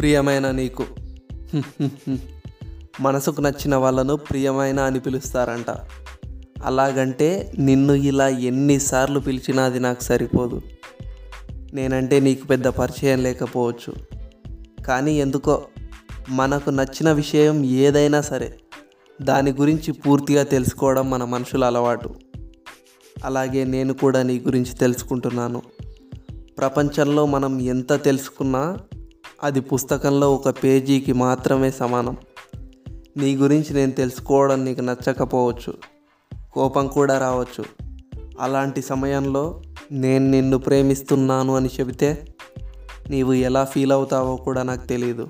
ప్రియమైన నీకు. మనసుకు నచ్చిన వాళ్ళను ప్రియమైన అని పిలుస్తారంట. అలాగంటే నిన్ను ఇలా ఎన్నిసార్లు పిలిచినా అది నాకు సరిపోదు. నేనంటే నీకు పెద్ద పరిచయం లేకపోవచ్చు, కానీ ఎందుకో మనకు నచ్చిన విషయం ఏదైనా సరే దాని గురించి పూర్తిగా తెలుసుకోవడం మన మనుషుల అలవాటు. అలాగే నేను కూడా నీ గురించి తెలుసుకుంటున్నాను. ప్రపంచంలో మనం ఎంత తెలుసుకున్నా అది పుస్తకంలో ఒక పేజీకి మాత్రమే సమానం. నీ గురించి నేను తెలుసుకోవడం నీకు నచ్చకపోవచ్చు, కోపం కూడా రావచ్చు. అలాంటి సమయంలో నేను నిన్ను ప్రేమిస్తున్నాను అని చెబితే నీవు ఎలా ఫీల్ అవుతావో కూడా నాకు తెలియదు.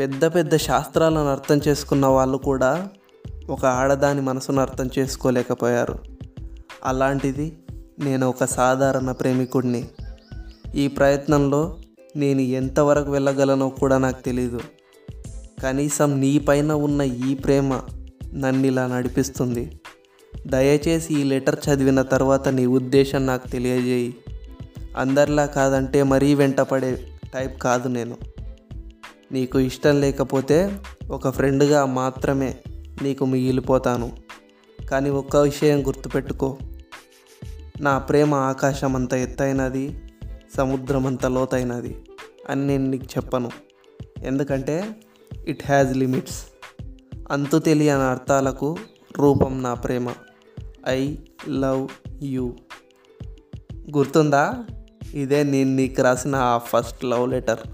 పెద్ద పెద్ద శాస్త్రాలను అర్థం చేసుకున్న వాళ్ళు కూడా ఒక ఆడదాని మనసును అర్థం చేసుకోలేకపోయారు. అలాంటిది నేను ఒక సాధారణ ప్రేమికుడిని. ఈ ప్రయత్నంలో నేను ఎంతవరకు వెళ్ళగలనో కూడా నాకు తెలీదు. కనీసం నీపైన ఉన్న ఈ ప్రేమ నన్ను ఇలా నడిపిస్తుంది. దయచేసి ఈ లెటర్ చదివిన తర్వాత నీ ఉద్దేశం నాకు తెలియజేయి. అందరిలా కాదంటే మరీ వెంటపడే టైప్ కాదు నేను. నీకు ఇష్టం లేకపోతే ఒక ఫ్రెండ్గా మాత్రమే నీకు మిగిలిపోతాను. కానీ ఒక్క విషయం గుర్తుపెట్టుకో, నా ప్రేమ ఆకాశం అంత ఎత్తైనది, సముద్రం అంత లోతైనది అని నేను నీకు చెప్పను. ఎందుకంటే ఇట్ హ్యాజ్ లిమిట్స్. అంతు తెలియని అర్థాలకు రూపం నా ప్రేమ. I love you. గుర్తుందా? ఇదే నేను నీకు రాసిన ఆ ఫస్ట్ లవ్ లెటర్.